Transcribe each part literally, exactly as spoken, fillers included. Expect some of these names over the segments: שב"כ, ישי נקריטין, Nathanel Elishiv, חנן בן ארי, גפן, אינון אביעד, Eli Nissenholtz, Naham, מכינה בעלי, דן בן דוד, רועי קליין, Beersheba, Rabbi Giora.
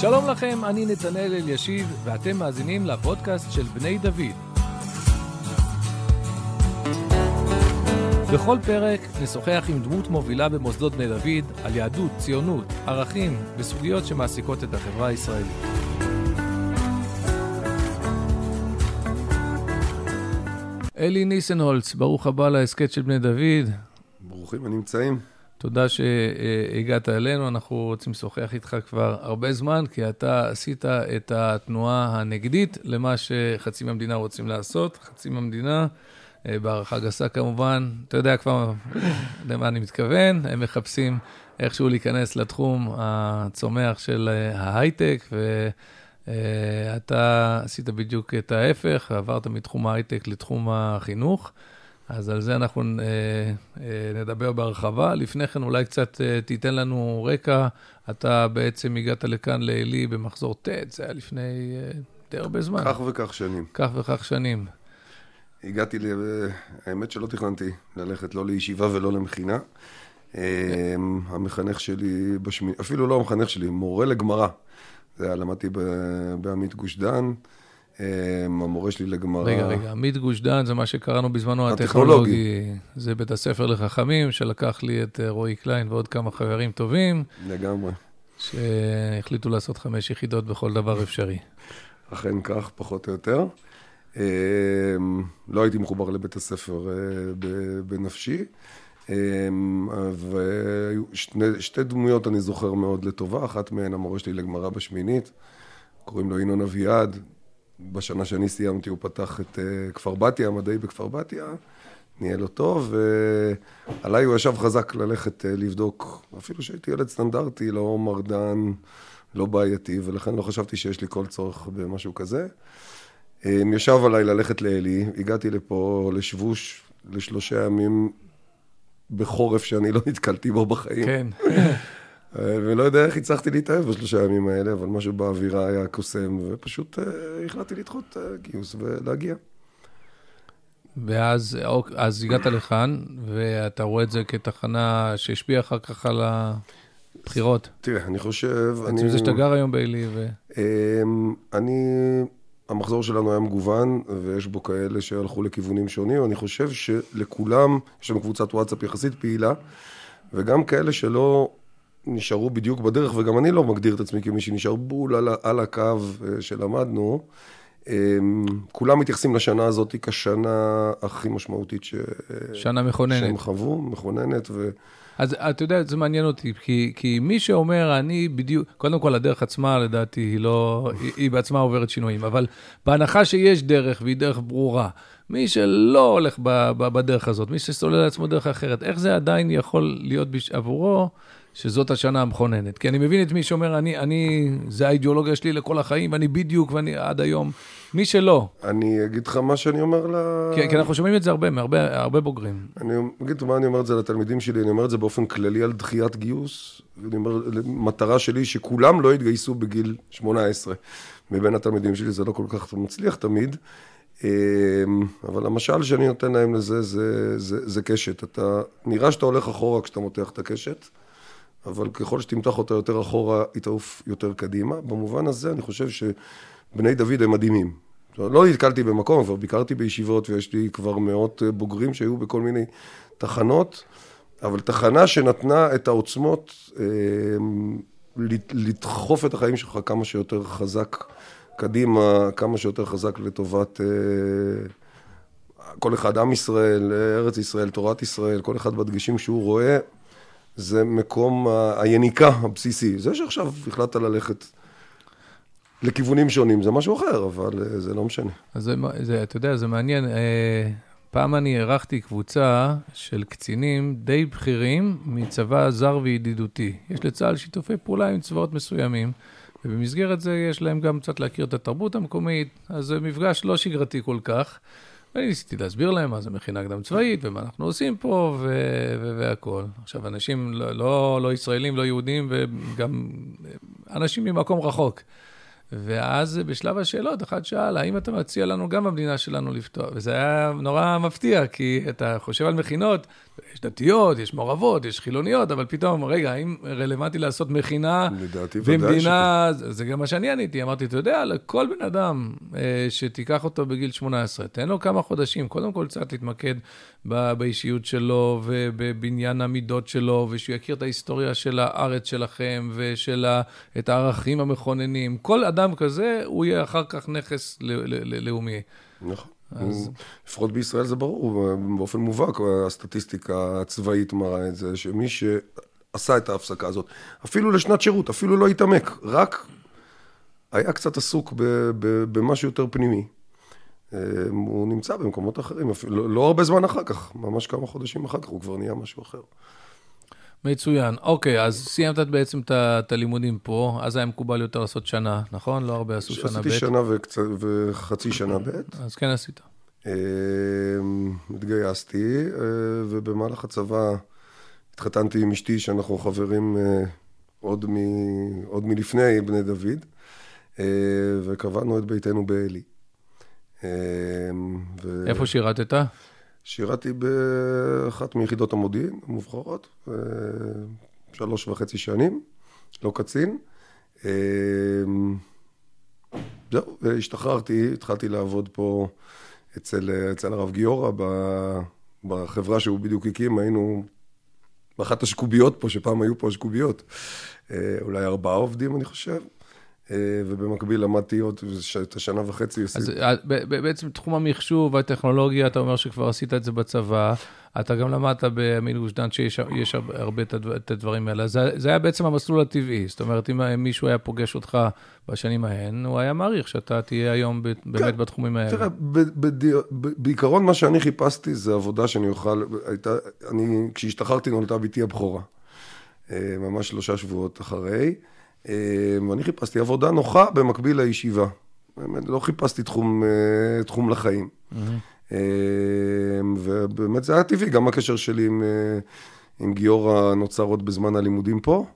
שלום לכם, אני נתנאל אלישיב, ואתם מאזינים לפודקאסט של בני דוד. בכל פרק נשוחח עם דמות מובילה במוסדות בני דוד על יהדות, ציונות, ערכים וסוגיות שמעסיקות את החברה הישראלית. אלי ניסנהולץ, ברוך הבא להסכת של בני דוד. ברוכים הנמצאים. תודה שהגעת אלינו, אנחנו רוצים לשוחח איתך כבר הרבה זמן, כי אתה עשית את התנועה הנגדית למה שחצי מהמדינה רוצים לעשות, חצי מהמדינה, בערכה גסה כמובן, אתה יודע כבר למה אני מתכוון, הם מחפשים איכשהו להיכנס לתחום הצומח של ההייטק, ואתה עשית בדיוק את ההפך, עברת מתחום ההייטק לתחום החינוך, אז על זה אנחנו נדבר בהרחבה. לפני כן אולי קצת תיתן לנו רקע, אתה בעצם הגעת לכאן לאלי במחזור ת', זה היה לפני די הרבה זמן. כך וכך שנים. כך וכך שנים. הגעתי, האמת שלא תכננתי ללכת לא לישיבה ולא למכינה. המחנך שלי, אפילו לא המחנך שלי, מורה לגמרא. למדתי בעמית גוש דן, המורה שלי לגמרא. רגע, רגע, עמית גוש דן זה מה שקראנו בזמנו הטכנולוגי. זה בית הספר לחכמים שלקח לי את רועי קליין ועוד כמה חברים טובים. לגמרי. שהחליטו לעשות חמש יחידות בכל דבר אפשרי. אכן כך, פחות או יותר. לא הייתי מחובר לבית הספר בנפשי, ושתי דמויות אני זוכר מאוד לטובה, אחת מהן המורה שלי לגמרא בשמינית, קוראים לו אינון אביעד, בשנה שאני סיימתי הוא פתח את כפר בתיה, המדעי בכפר בתיה, ניהל אותו, ועליי הוא ישב חזק ללכת לבדוק, אפילו שהייתי ילד סטנדרטי, לא מרדן, לא בעייתי, ולכן לא חשבתי שיש לי כל צורך במשהו כזה. ישב עליי ללכת לאלי, הגעתי לפה לשבוש לשלושה ימים בחורף שאני לא נתקלתי בו בחיים. כן. ולא יודע איך הצלחתי להתאהב בשלושה ימים האלה, אבל משהו באווירה היה קוסם, ופשוט החלטתי לדחות גיוס ולהגיע. ואז אז הגעת לכאן, ואתה רואה את זה כתחנה שהשפיע אחר כך על ה... בחירות. תראה, אני חושב... עצם זה שאתה גר היום באלי ו... אני... המחזור שלנו היה מגוון, ויש בו כאלה שהלכו לכיוונים שונים. אני חושב שלכולם, יש שם קבוצת וואטסאפ יחסית פעילה, וגם כאלה שלא נשארו בדיוק בדרך, וגם אני לא מגדיר את עצמי כמי שנשאר בול על, על הקו שלמדנו. כולם מתייחסים לשנה הזאת כשנה הכי משמעותית ש... שנה מכוננת. שהם חוו, מכוננת ו... אז אתה יודע, זה מעניין אותי, כי, כי מי שאומר, אני בדיוק, קודם כל הדרך עצמה, לדעתי, היא, לא, היא, היא בעצמה עוברת שינויים, אבל בהנחה שיש דרך, והיא דרך ברורה, מי שלא הולך ב, ב, בדרך הזאת, מי שסולל לעצמו דרך אחרת, איך זה עדיין יכול להיות עבורו, שזאת השנה המכוננת? כי אני מבין את מי שאומר, אני, אני, זה האידיאולוגיה שלי לכל החיים, ואני בדיוק, ואני עד היום, מי שלא. אני אגיד לך מה שאני אומר לה... כן, כי אנחנו שומעים את זה הרבה, מהרבה, הרבה בוגרים. אני אגיד מה אני אומר את זה לתלמידים שלי, אני אומר את זה באופן כללי על דחיית גיוס, ואני אומר, מטרה שלי שכולם לא התגייסו בגיל שמונה עשרה. מבין התלמידים שלי זה לא כל כך מצליח תמיד, אבל המשל שאני נותן להם לזה, זה, זה, זה קשת. אתה, נראה שאתה הולך אחורה כשאתה מותח את הקשת, אבל ככל שתמתח אותה יותר אחורה, היא תעוף יותר קדימה. במובן הזה, אני חושב שבני דוד הם מדהימים. לא נתקלתי במקום, כבר ביקרתי בישיבות, ויש לי כבר מאות בוגרים שהיו בכל מיני תחנות, אבל תחנה שנתנה את העוצמות אה, לדחוף את החיים שלך כמה שיותר חזק קדימה, כמה שיותר חזק לטובת אה, כל אחד, עם ישראל, ארץ ישראל, תורת ישראל, כל אחד בדגשים שהוא רואה, זה מקום היניקה הבסיסי. זה שעכשיו החלטת ללכת לכיוונים שונים, זה משהו אחר, אבל זה לא משנה. אז זה, אתה יודע, זה מעניין. פעם אני ערכתי קבוצה של קצינים די בכירים מצבא זר וידידותי. יש לצה"ל שיתופי פעולה עם צבאות מסוימים, ובמסגרת זה יש להם גם קצת להכיר את התרבות המקומית, אז זה מפגש לא שגרתי כל כך. אני ניסיתי להסביר להם מה זה מכינה קדם צבאית, ומה אנחנו עושים פה, והכל. עכשיו, אנשים לא ישראלים, לא יהודים, וגם אנשים ממקום רחוק. ואז בשלב השאלות, אחד שאל, האם אתה מציע לנו גם במדינה שלנו לפתוח? וזה היה נורא מפתיע, כי אתה חושב על מכינות, יש דתיות, יש מעורבות, יש חילוניות, אבל פתאום, רגע, האם רלוונטי לעשות מכינה במדינה? זה גם מה שאני עניתי, אמרתי, אתה יודע, לכל בן אדם שתיקח אותו בגיל שמונה עשרה, תן לו כמה חודשים, קודם כל קצת להתמקד באישיות שלו, ובבניין המידות שלו, ושהוא יכיר את ההיסטוריה של הארץ שלכם, ואת הערכים המכוננים, כל אדם כזה, הוא יהיה אחר כך נכס לאומי. נכון. לפחות בישראל זה ברור, באופן מובהק, הסטטיסטיקה הצבאית מראה את זה, שמי שעשה את ההפסקה הזאת, אפילו לשנת שירות, אפילו לא התעמק, רק היה קצת עסוק במשהו יותר פנימי. הוא נמצא במקומות אחרים, לא הרבה זמן אחר כך, ממש כמה חודשים אחר כך, הוא כבר נהיה משהו אחר. מצוין. אוקיי, אז סיימת בעצם את הלימודים פה, אז היה מקובל יותר לעשות שנה, נכון? לא הרבה עשו שנה ב'. עשיתי שנה וחצי שנה ב'. אז כן עשית. התגייסתי, ובמהלך הצבא התחתנתי עם אשתי, שאנחנו חברים עוד מלפני בני דוד, וקבענו את ביתנו באלי. איפה שירתת? שירתי באחת מיחידות המודיעין המובחרות, שלוש וחצי שנים, לא קצין. זהו, השתחררתי, התחלתי לעבוד פה אצל, אצל הרב גיורא, בחברה שהוא בדיוק הקים, היינו באחת השקוביות פה, שפעם היו פה השקוביות, אולי ארבעה עובדים אני חושב. ובמקביל למדתי עוד את השנה וחצי. אז בעצם תחום המחשוב והטכנולוגיה, אתה אומר שכבר עשית את זה בצבא, אתה גם למדת במין גוש דן שיש הרבה את הדברים האלה. זה היה בעצם המסלול הטבעי, זאת אומרת, אם מישהו היה פוגש אותך בשנים ההן, הוא היה מעריך שאתה תהיה היום באמת בתחומים האלה. תראה, בעיקרון מה שאני חיפשתי זה עבודה שאני אוכל, כשהשתחררתי נולדה ביתי הבכורה, ממש שלושה שבועות אחרי, ואני חיפשתי עבודה נוחה במקביל לישיבה. באמת, לא חיפשתי תחום, תחום לחיים. ובאמת זה היה טבעי, גם הקשר שלי עם, עם גיורא נוצר עוד בזמן הלימודים פה,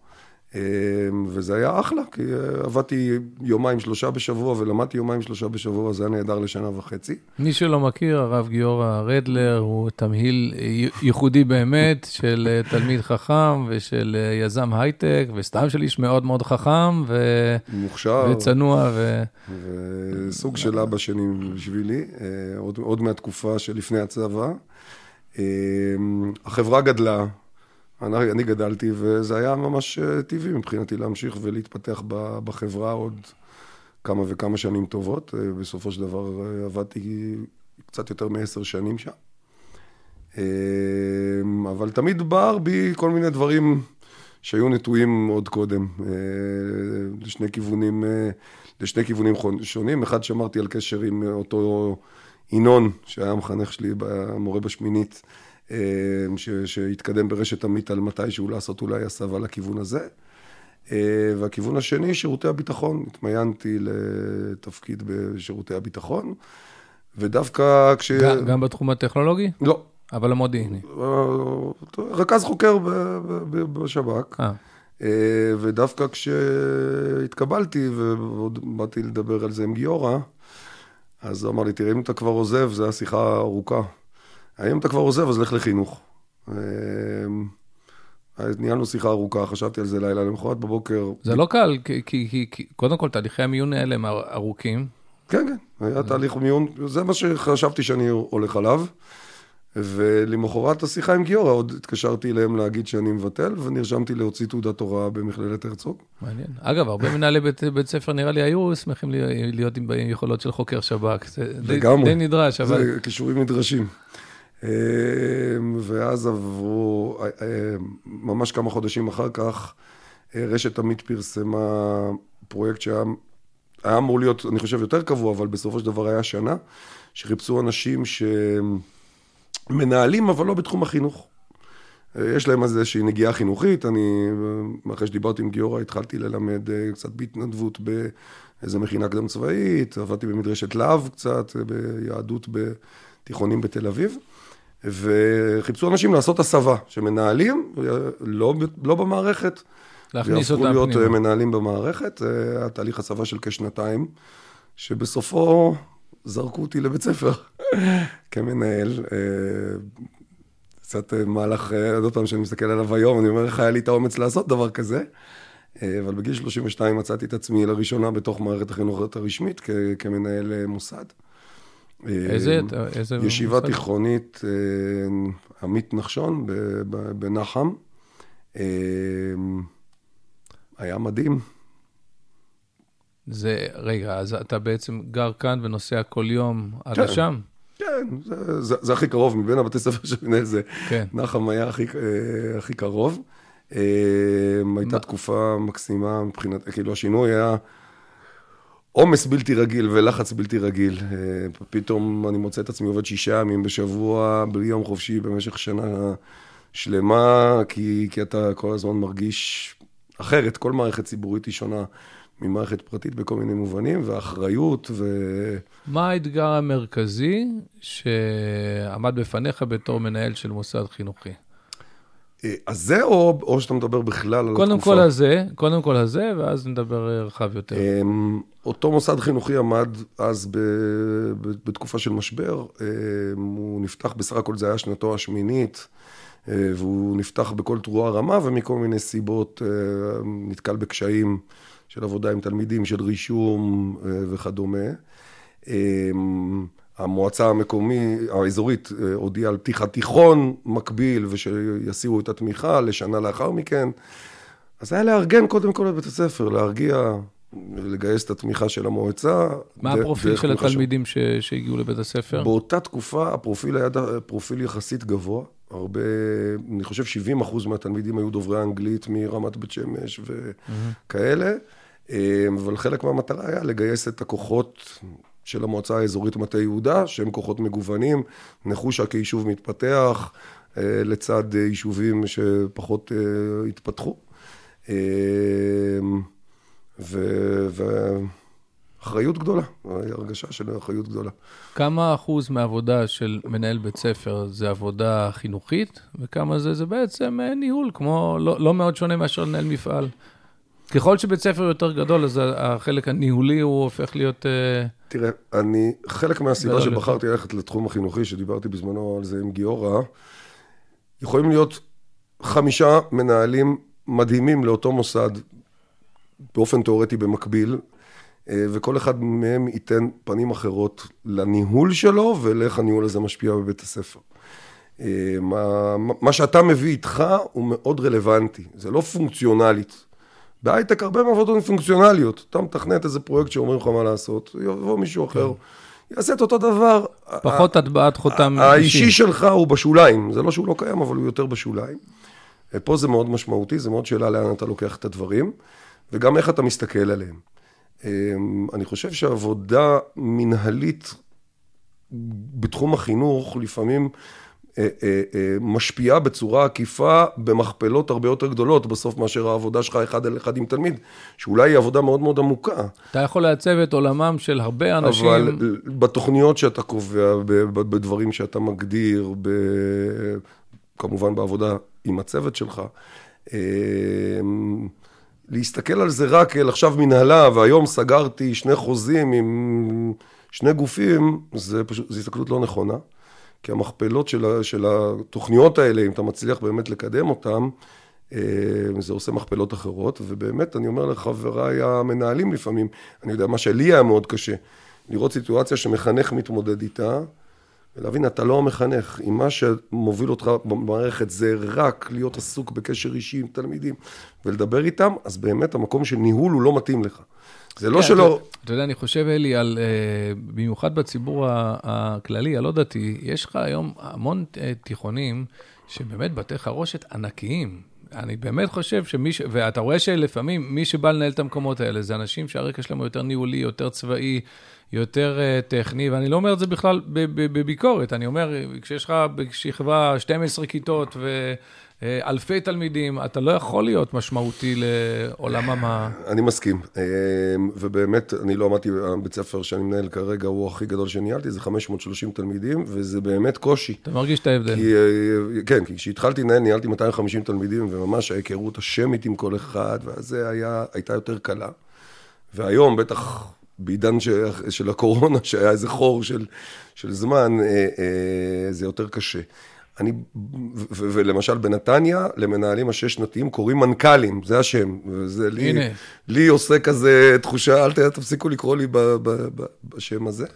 וזה היה אחלה, כי עבדתי יומיים שלושה בשבוע, ולמדתי יומיים שלושה בשבוע, זה היה נהדר לשנה וחצי. מי שלא מכיר, הרב גיורא רדלר, הוא תמהיל ייחודי באמת, של תלמיד חכם, ושל יזם הייטק, וסתם של איש מאוד מאוד חכם, ו... מוכשר. וצנוע, ו... וסוג של אבא שני בשבילי, עוד, עוד מהתקופה שלפני הצבא. החברה גדלה, אני, אני גדלתי, וזה היה ממש טבעי מבחינתי להמשיך ולהתפתח בחברה עוד כמה וכמה שנים טובות. בסופו של דבר עבדתי קצת יותר מעשר שנים שם. אבל תמיד בער בי כל מיני דברים שהיו נטועים עוד קודם. לשני כיוונים, לשני כיוונים שונים. אחד שמרתי על קשר עם אותו עינון, שהיה המחנך שלי, המורה בשמינית, שהתקדם ברשת עמית על מתי שהוא לעשות אולי הסבה לכיוון הזה. והכיוון השני, שירותי הביטחון. התמיינתי לתפקיד בשירותי הביטחון, ודווקא כש... גם בתחום הטכנולוגי? לא. אבל המודיעיני. רכז חוקר בשב"כ. ודווקא כשהתקבלתי, ועוד באתי לדבר על זה עם גיורא, אז הוא אמר לי, תראה אם אתה כבר עוזב, זה השיחה ארוכה. היום אתה כבר עוזב, אז לך לחינוך. ניהלנו שיחה ארוכה, חשבתי על זה לילה, למחרת בבוקר... זה לא קל, כי קודם כל תהליכי המיון האלה הם ארוכים. כן, כן, היה תהליך מיון, זה מה שחשבתי שאני הולך עליו, ולמחרת השיחה עם גיורא, עוד התקשרתי אליהם להגיד שאני מבטל, ונרשמתי להוציא תעודת הוראה במכללת הרצוג. מעניין. אגב, הרבה מנהלי בית ספר נראה לי היו שמחים להיות עם יכולות של חוקר שב"כ. די נדרש, אבל... זה קישורים נדרשים. ואז עברו, ממש כמה חודשים אחר כך, רשת עמית פרסמה פרויקט שהיה אמור להיות, אני חושב, יותר קבוע, אבל בסופו של דבר היה שנה, שחיפשו אנשים שמנהלים, אבל לא בתחום החינוך. יש להם אז איזושהי נגיעה חינוכית, אני, אחרי שדיברתי עם גיורא, התחלתי ללמד קצת בהתנדבות באיזו מכינה קדם צבאית, עבדתי במדרשת להב קצת, ביהדות בתיכונים בתל אביב, וחיפשו אנשים לעשות הסבה, שמנהלים, לא, לא במערכת, להכניס אותם פנימה. ויהפכו להיות מנהלים במערכת, התהליך הצבא של כשנתיים, שבסופו זרקו אותי לבית ספר כמנהל. קצת מהלך, עוד פעם שאני מסתכל עליו היום, אני אומר לך, היה לי את האומץ לעשות דבר כזה, אבל בגיל שלושים ושתיים מצאתי את עצמי לראשונה בתוך מערכת החינוכית הרשמית כמנהל מוסד. איזה, איזה ישיבה מוסד? תיכונית עמית נחשון בנחם. היה מדהים. זה, רגע, אז אתה בעצם גר כאן ונוסע כל יום עד כן. לשם? כן, זה, זה, זה הכי קרוב, מבין הבתי ספר שמנהל זה. כן. נחם היה הכי, הכי קרוב. הייתה תקופה מקסימה מבחינת, כאילו השינוי היה עומס בלתי רגיל ולחץ בלתי רגיל. פתאום אני מוצא את עצמי עובד שישה ימים בשבוע, בלי יום חופשי במשך שנה שלמה, כי, כי אתה כל הזמן מרגיש אחרת. כל מערכת ציבורית היא שונה ממערכת פרטית בכל מיני מובנים, והאחריות ו... מה האתגר המרכזי שעמד בפניך בתור מנהל של מוסד חינוכי? אז זה או, או שאתה מדבר בכלל על התקופה? קודם כל הזה, קודם כל הזה, ואז נדבר רחב יותר. אותו מוסד חינוכי עמד אז ב, ב, בתקופה של משבר, הוא נפתח בסך הכל, זה היה שנתו השמינית, והוא נפתח בכל תרועה רמה, ומכל מיני סיבות נתקל בקשיים של עבודה עם תלמידים, של רישום וכדומה. המועצה המקומי, האזורית, הודיעה על פתיחת תיכון מקביל, ושיסיעו את התמיכה לשנה לאחר מכן. אז היה לארגן קודם כל את בית הספר, להרגיע, לגייס את התמיכה של המועצה. מה הפרופיל של התלמידים ש... שהגיעו לבית הספר? באותה תקופה הפרופיל היה פרופיל יחסית גבוה. הרבה, אני חושב שבעים אחוז מהתלמידים היו דוברי אנגלית מרמת בית שמש וכאלה, אבל חלק מהמטרה היה לגייס את הכוחות של המועצה האזורית מטה יהודה, שהם כוחות מגוונים, נחושה כיישוב מתפתח, לצד יישובים שפחות התפתחו. ו... אחריות גדולה, הרגשה של אחריות גדולה. כמה אחוז מהעבודה של מנהל בית ספר זה עבודה חינוכית, וכמה זה, זה בעצם ניהול, כמו, לא, לא מאוד שונה מאשר לנהל מפעל. ככל שבית ספר יותר גדול, אז החלק הניהולי הוא הופך להיות... תראה, אני, חלק מהסיבה שבחרתי ללכת לתחום החינוכי, שדיברתי בזמנו על זה עם גיורא, יכולים להיות חמישה מנהלים מדהימים לאותו מוסד, באופן תיאורטי במקביל, וכל אחד מהם ייתן פנים אחרות לניהול שלו, ולאיך הניהול הזה משפיע בבית הספר. מה, מה שאתה מביא איתך הוא מאוד רלוונטי, זה לא פונקציונלית. בהייטק הרבה מעבודות הן פונקציונליות, אתה מתכנת איזה פרויקט שאומרים לך מה לעשות, יבוא מישהו אחר, יעשה את אותו דבר. פחות הטבעת חותם. האישי שלך הוא בשוליים, זה לא שהוא לא קיים, אבל הוא יותר בשוליים. פה זה מאוד משמעותי, זה מאוד שאלה לאן אתה לוקח את הדברים, וגם איך אתה מסתכל עליהם. אני חושב שהעבודה מנהלית בתחום החינוך לפעמים משפיעה בצורה עקיפה במכפלות הרבה יותר גדולות בסוף מאשר העבודה שלך אחד על אחד עם תלמיד, שאולי היא עבודה מאוד מאוד עמוקה. אתה יכול לעצב את עולמם של הרבה אנשים. אבל בתוכניות שאתה קובע, בדברים שאתה מגדיר, כמובן בעבודה עם הצוות שלך, להסתכל על זה רק אל עכשיו מנהלה, והיום סגרתי שני חוזים עם שני גופים, זה פשוט, זה הסתכלות לא נכונה, כי המכפלות של, של התוכניות האלה, אם אתה מצליח באמת לקדם אותן, זה עושה מכפלות אחרות, ובאמת אני אומר לחבריי המנהלים לפעמים, אני יודע, מה שלי היה מאוד קשה, לראות סיטואציה שמחנך מתמודד איתה, ולהבין, אתה לא המחנך, אם מה שמוביל אותך במערכת זה רק להיות עסוק בקשר אישי עם תלמידים, ולדבר איתם, אז באמת המקום של ניהול הוא לא מתאים לך. זה לא שלא... אתה יודע, אני חושב, אלי, במיוחד בציבור הכללי, הלא דתי, יש לך היום המון תיכונים, שבאמת בתי חרושת ענקיים. אני באמת חושב שמי ש... ואתה רואה שלפעמים מי שבא לנהל את המקומות האלה, זה אנשים שהרקע שלהם יותר ניהולי, יותר צבאי, יותר טכני, ואני לא אומר את זה בכלל בביקורת, אני אומר, כשיש לך בשכבה שתים עשרה כיתות אלפי תלמידים, אתה לא יכול להיות משמעותי לעולם המה... אני מסכים, ובאמת אני לא עמדתי, בית ספר שאני מנהל כרגע הוא הכי גדול שניהלתי, זה חמש מאות ושלושים תלמידים, וזה באמת קושי. אתה מרגיש את ההבדל? כי, כן, כי כשהתחלתי לנהל, ניהלתי מאתיים וחמישים תלמידים, וממש ההיכרות השמית עם כל אחד, וזה היה, הייתה יותר קלה. והיום בטח בעידן של, של הקורונה, שהיה איזה חור של, של זמן, זה יותר קשה. אני, ולמשל בנתניה, למנהלים השש שנתיים קוראים מנכ"לים, זה השם, וזה לי, לי עושה כזה תחושה, אל תפסיקו לקרוא לי בשם הזה.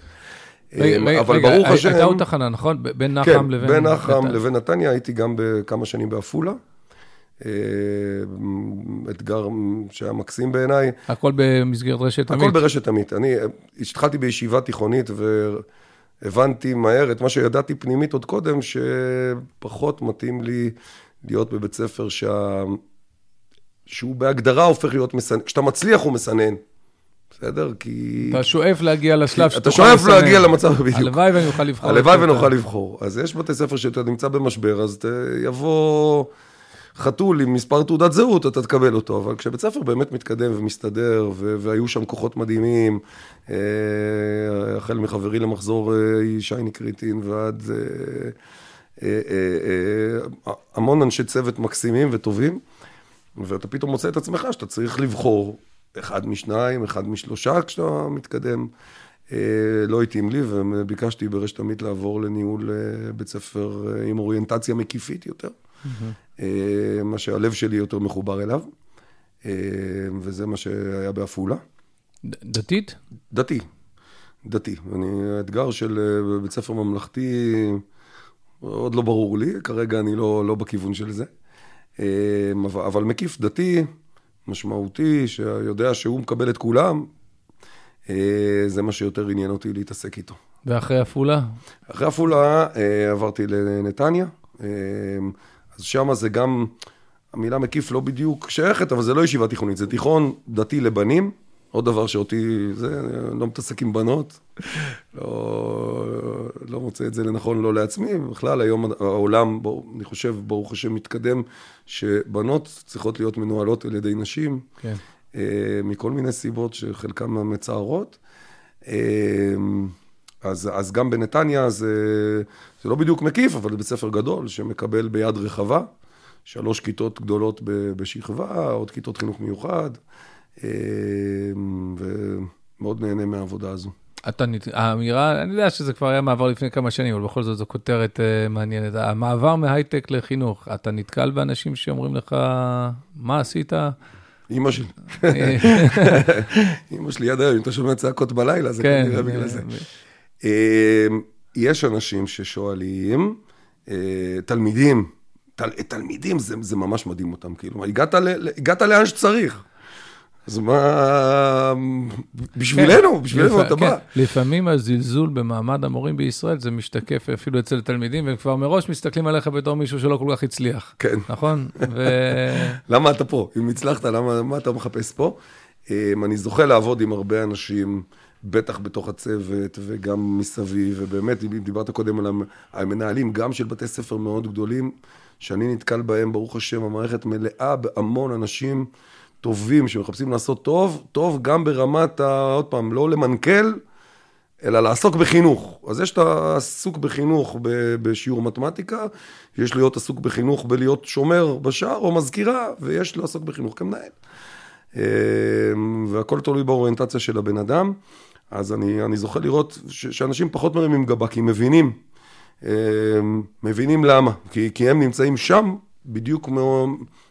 אבל ברוך השם... הייתה עוד תחנה, נכון? בין נחם לבין... כן, בין נחם לבין נתניה, הייתי גם בכמה שנים בעפולה, אתגר שהיה מקסים בעיניי. הכל במסגרת רשת עמית? הכל ברשת עמית. אני התחלתי בישיבה תיכונית ו... הבנתי מהר את מה שידעתי פנימית עוד קודם, שפחות מתאים לי להיות בבית ספר שה... שהוא בהגדרה הופך להיות מסנן, כשאתה מצליח הוא מסנן, בסדר? כי... אתה שואף להגיע לשלב שאתה יכול לסנן. אתה שואף להגיע למצב בדיוק. הלוואי ונוכל לבחור. הלוואי ונוכל לבחור. אז יש בתי ספר שאתה נמצא במשבר, אז יבוא חתול עם מספר תעודת זהות, אתה תקבל אותו, אבל כשבית ספר באמת מתקדם ומסתדר, והיו שם כוחות מדהימים, החל מחברי למחזור ישי נקריטין, ועד המון אנשי צוות מקסימים וטובים, ואתה פתאום מוצא את עצמך, שאתה צריך לבחור אחד משניים, אחד משלושה, כשאתה מתקדם, לא התאים לי, וביקשתי ברשת עמית לעבור לניהול בית ספר עם אוריינטציה מקיפית יותר. מה שהלב שלי יותר מחובר אליו, וזה מה שהיה בעפולה. דתית? דתי, דתי. האתגר של בית ספר ממלכתי עוד לא ברור לי, כרגע אני לא בכיוון של זה, אבל מקיף דתי, משמעותי, שיודע שהוא מקבל את כולם, זה מה שיותר עניין אותי להתעסק איתו. ואחרי עפולה? אחרי עפולה עברתי לנתניה, אז שם זה גם, המילה מקיף לא בדיוק שייכת, אבל זה לא ישיבה תיכונית, זה תיכון דתי לבנים, עוד דבר שאותי, זה, לא מתעסק עם בנות, לא, לא מוצא את זה לנכון, לא לעצמי, בכלל היום העולם, אני חושב, ברוך השם מתקדם, שבנות צריכות להיות מנוהלות על ידי נשים, כן. מכל מיני סיבות שחלקן מצערות, אז, אז גם בנתניה זה, זה לא בדיוק מקיף, אבל זה בית ספר גדול שמקבל ביד רחבה, שלוש כיתות גדולות בשכבה, עוד כיתות חינוך מיוחד, ומאוד נהנה מהעבודה הזו. אתה, האמירה, אני יודע שזה כבר היה מעבר לפני כמה שנים, אבל בכל זאת זו כותרת מעניינת. המעבר מהייטק לחינוך, אתה נתקל באנשים שאומרים לך, מה עשית? אמא שלי. אמא שלי יד היום, אם אתה שומע צעקות בלילה, זה כנראה בגלל זה. יש אנשים ששואלים, תלמידים, תלמידים זה ממש מדהים אותם, כאילו, הגעת לאן שצריך, אז מה, בשבילנו, בשבילנו אתה בא. לפעמים הזלזול במעמד המורים בישראל, זה משתקף אפילו אצל תלמידים, והם כבר מראש מסתכלים עליך בתור מישהו שלא כל כך הצליח. כן. נכון? למה אתה פה? אם הצלחת, למה אתה מחפש פה? אני זוכה לעבוד עם הרבה אנשים, בטח בתוך הצוות וגם מסביב, ובאמת, דיברת קודם על המנהלים, גם של בתי ספר מאוד גדולים, שאני נתקל בהם, ברוך השם, המערכת מלאה בהמון אנשים טובים, שמחפשים לעשות טוב, טוב גם ברמת, עוד פעם, לא למנכ"ל, אלא לעסוק בחינוך. אז יש את העסוק בחינוך בשיעור מתמטיקה, יש להיות עסוק בחינוך בלהיות שומר בשער או מזכירה, ויש לעסוק בחינוך כמנהל. והכל תלוי באוריינטציה של הבן אדם. אז אני, אני זוכה לראות ש, שאנשים פחות מרימים גבה, כי מבינים, מבינים למה, כי, כי הם נמצאים שם בדיוק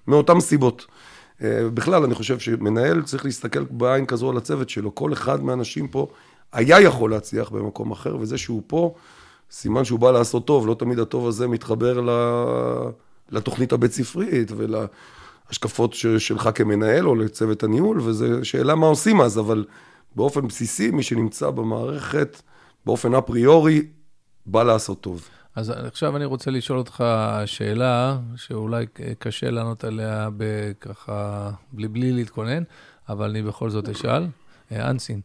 מאותם סיבות. בכלל, אני חושב שמנהל צריך להסתכל בעין כזו על הצוות שלו, כל אחד מהאנשים פה היה יכול להצליח במקום אחר, וזה שהוא פה, סימן שהוא בא לעשות טוב, לא תמיד הטוב הזה מתחבר לתוכנית הבית ספרית ול... השקפות שלך כמנהל או לצוות הניהול, וזו שאלה מה עושים אז, אבל באופן בסיסי, מי שנמצא במערכת, באופן אפריורי, בא לעשות טוב. אז עכשיו אני רוצה לשאול אותך שאלה, שאולי קשה לענות עליה בככה, בלי, בלי להתכונן, אבל אני בכל זאת אשאל, אנסין,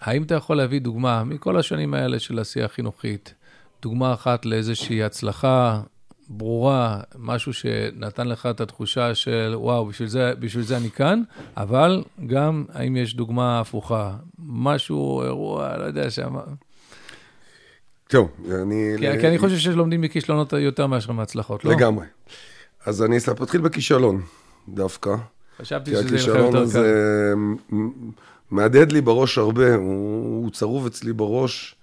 האם אתה יכול להביא דוגמה מכל השנים האלה של עשייה חינוכית, דוגמה אחת לאיזושהי הצלחה, ברורה, משהו שנתן לך את התחושה של, וואו, בשביל זה, בשביל זה אני כאן, אבל גם, האם יש דוגמה הפוכה? משהו, אירוע, לא יודע, שמה... טוב, אני... כי, ל... כי אני חושב שלומדים מכישלונות יותר מאשר מהצלחות, לא? לגמרי. אז אני אתחיל בכישלון, דווקא. חשבתי שזה... כי הכישלון הזה מעדד לי בראש הרבה, הוא, הוא צרוב אצלי בראש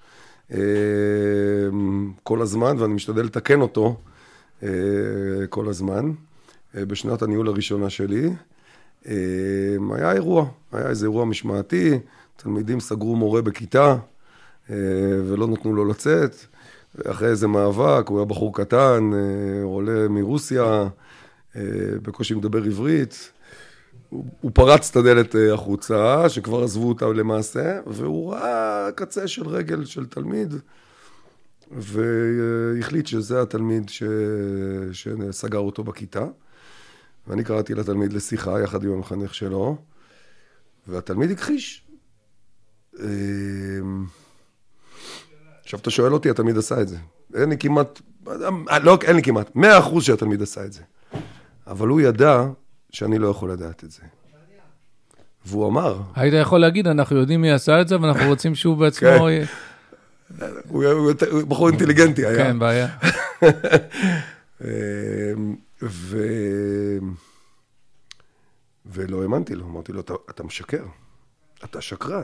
כל הזמן, ואני משתדל לתקן אותו כל הזמן. בשנת הניהול הראשונה שלי, היה אירוע, היה איזה אירוע משמעתי, תלמידים סגרו מורה בכיתה, ולא נתנו לו לצאת, אחרי איזה מאבק, הוא היה בחור קטן, עולה מרוסיה, בקושי מדבר עברית, הוא פרץ את הדלת החוצה, שכבר עזבו אותה למעשה, והוא ראה קצה של רגל של תלמיד, והחליט שזה התלמיד ש... שסגר אותו בכיתה, ואני קראתי לתלמיד לשיחה, יחד עם המחנך שלו, והתלמיד הכחיש. עכשיו אתה שואל אותי, התלמיד עשה את זה. אין לי כמעט, לא, אין לי כמעט, מאה אחוז שהתלמיד עשה את זה. אבל הוא ידע, שאני לא יכול לדעת את זה. והוא אמר... היית יכול להגיד, אנחנו יודעים מי עשה את זה, ואנחנו רוצים שהוא בעצמו... הוא בחור אינטליגנטי היה. כן, בעיה. ולא האמנתי לו, אמרתי לו, אתה משקר, אתה שקרן.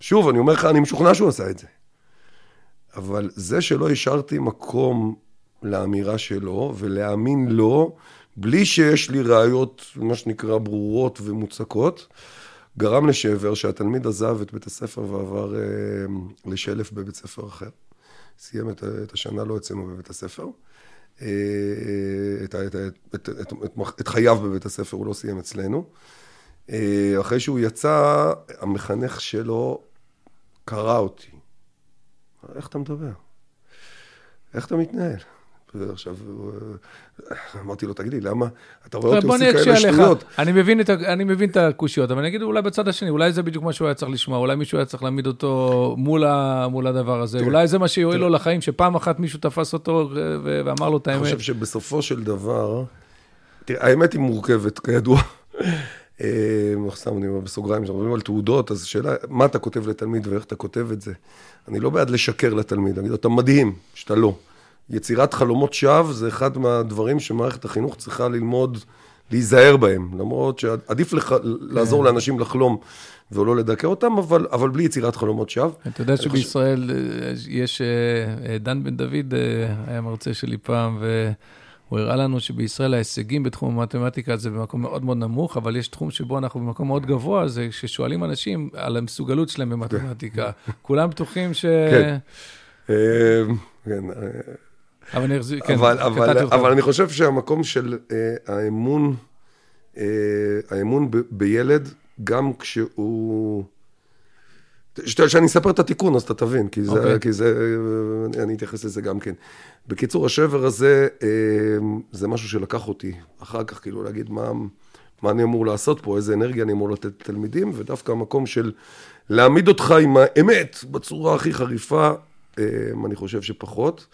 שוב, אני אומר לך, אני משוכנע שהוא עשה את זה. אבל זה שלא השארתי מקום לאמירה שלו, ולהאמין לו... בלי שיש לי ראיות, מה שנקרא, ברורות ומוצקות, גרם לשבר שהתלמיד עזב את בית הספר ועבר אה, לשלף בבית ספר אחר. סיים את, את השנה לא אצלנו בבית הספר. אה, את, את, את, את, את, את חייו בבית הספר הוא לא סיים אצלנו. אה, אחרי שהוא יצא, המחנך שלו קרא אותי. איך אתה מדבר? איך אתה מתנהל? עכשיו, אמרתי לו, תגיד לי, למה? אתה רואה אותי עושה כאלה שטויות. אני מבין את הקושיות, אבל אני אגיד, אולי בצד השני, אולי זה בדיוק מה שהוא היה צריך לשמוע, אולי מישהו היה צריך להעמיד אותו מול הדבר הזה, אולי זה מה שיועיל לו לחיים, שפעם אחת מישהו תפס אותו ואמר לו את האמת. אני חושב שבסופו של דבר, תראה, האמת היא מורכבת, כידוע. מחסם, אני אומר בסוגריים, אנחנו מדברים על תעודות, אז שאלה, מה אתה כותב לתלמיד ואיך אתה כותב את זה? אני לא בעד לשקר לתלמיד, אני אגיד, אתה מדהים, שאתה לא. יצירת חלומות שווא זה אחד מהדברים שמערכת החינוך צריכה ללמוד, להיזהר בהם, למרות שעדיף לח... לעזור לאנשים לחלום ולא לדכא אותם, אבל, אבל בלי יצירת חלומות שווא. אתה יודע שבישראל יש, דן בן דוד היה מרצה שלי פעם, והוא הראה לנו שבישראל ההישגים בתחום המתמטיקה זה במקום מאוד מאוד נמוך, אבל יש תחום שבו אנחנו במקום מאוד גבוה, זה ששואלים אנשים על המסוגלות שלהם במתמטיקה. כולם בטוחים ש... כן. כן. אבל אני חושב שהמקום של האמון, האמון בילד, גם כשהוא, שאני אספר את התיקון, אז אתה תבין, כי זה, אני אתייחס לזה גם כן. בקיצור, השבר הזה, זה משהו שלקח אותי, אחר כך כאילו להגיד מה אני אמור לעשות פה, איזה אנרגיה אני אמור לתת לתלמידים, ודווקא המקום של להעמיד אותך עם האמת, בצורה הכי חריפה, אני חושב שפחות.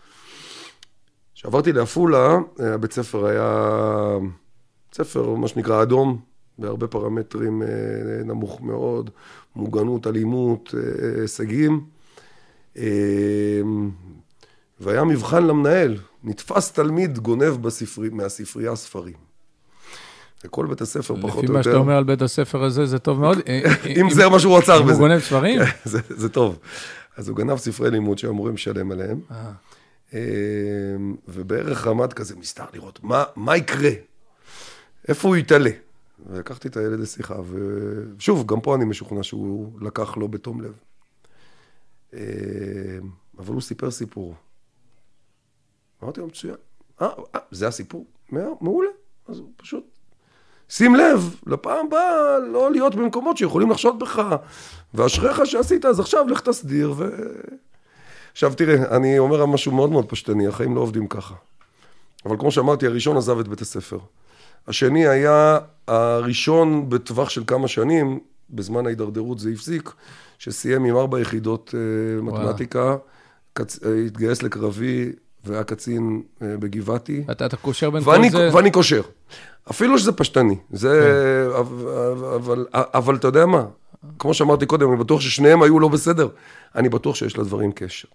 כשעברתי לאפולה, הבית ספר היה ספר, מה שנקרא, אדום, בהרבה פרמטרים נמוך מאוד, מוגנות, אלימות, הישגים. והיה מבחן למנהל, נתפס תלמיד גונב בספרי, מהספרייה הספרים. כל בית הספר פחות או יותר... לפי מה שאתה אומר על בית הספר הזה, זה טוב מאוד. אם זה מה שהוא עצר בזה. אם הוא גונב ספרים? זה טוב. אז הוא גנב ספרי לימוד שאמורים לשלם עליהם. אה. ובערך עמד כזה מסתר לראות מה, מה יקרה, איפה הוא יתעלה. ולקחתי את הילד לשיחה, ושוב, גם פה אני משוכנע שהוא לקח לו בתום לב. אבל הוא סיפר סיפור. אמרתי לו, מצוין. אה, זה הסיפור? מעולה. אז הוא פשוט... שים לב, לפעם באה לא להיות במקומות שיכולים לחשוד בך, ואשריך שעשית, אז עכשיו לך תסדיר ו... עכשיו תראה, אני אומר משהו מאוד מאוד פשטני, החיים לא עובדים ככה. אבל כמו שאמרתי, הראשון עזב את בית הספר. השני היה הראשון בטווח של כמה שנים, בזמן ההידרדרות זה הפסיק, שסיים עם ארבע יחידות מתמטיקה, התגייס לקרבי והיה קצין בגבעתי. אתה קושר בין כל זה? ואני קושר. אפילו שזה פשטני. אבל אתה יודע מה? כמו שאמרתי קודם, אני בטוח ששניהם היו לא בסדר. אני בטוח שיש לדברים קשר.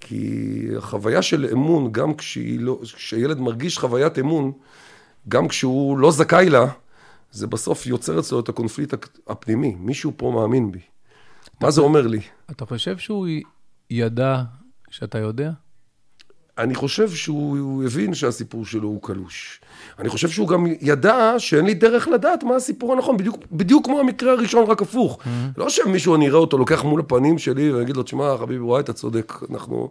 כי החוויה של אמון, גם כשילד מרגיש חוויית אמון, גם כשהוא לא זכאי לה, זה בסוף יוצר אצלו את הקונפליט הפנימי. מישהו פה מאמין בי. מה זה אומר לי? אתה חושב שהוא ידע שאתה יודע? אני חושב שהוא הבין שהסיפור שלו הוא קלוש. אני חושב שהוא גם ידע שאין לי דרך לדעת מה הסיפור הנכון, בדיוק, בדיוק כמו המקרה הראשון, רק הפוך. Mm-hmm. לא שמישהו אני אראה אותו, לוקח מול הפנים שלי, ואני אגיד לו, תשמע, חביבי, וואי, אתה צודק, אנחנו...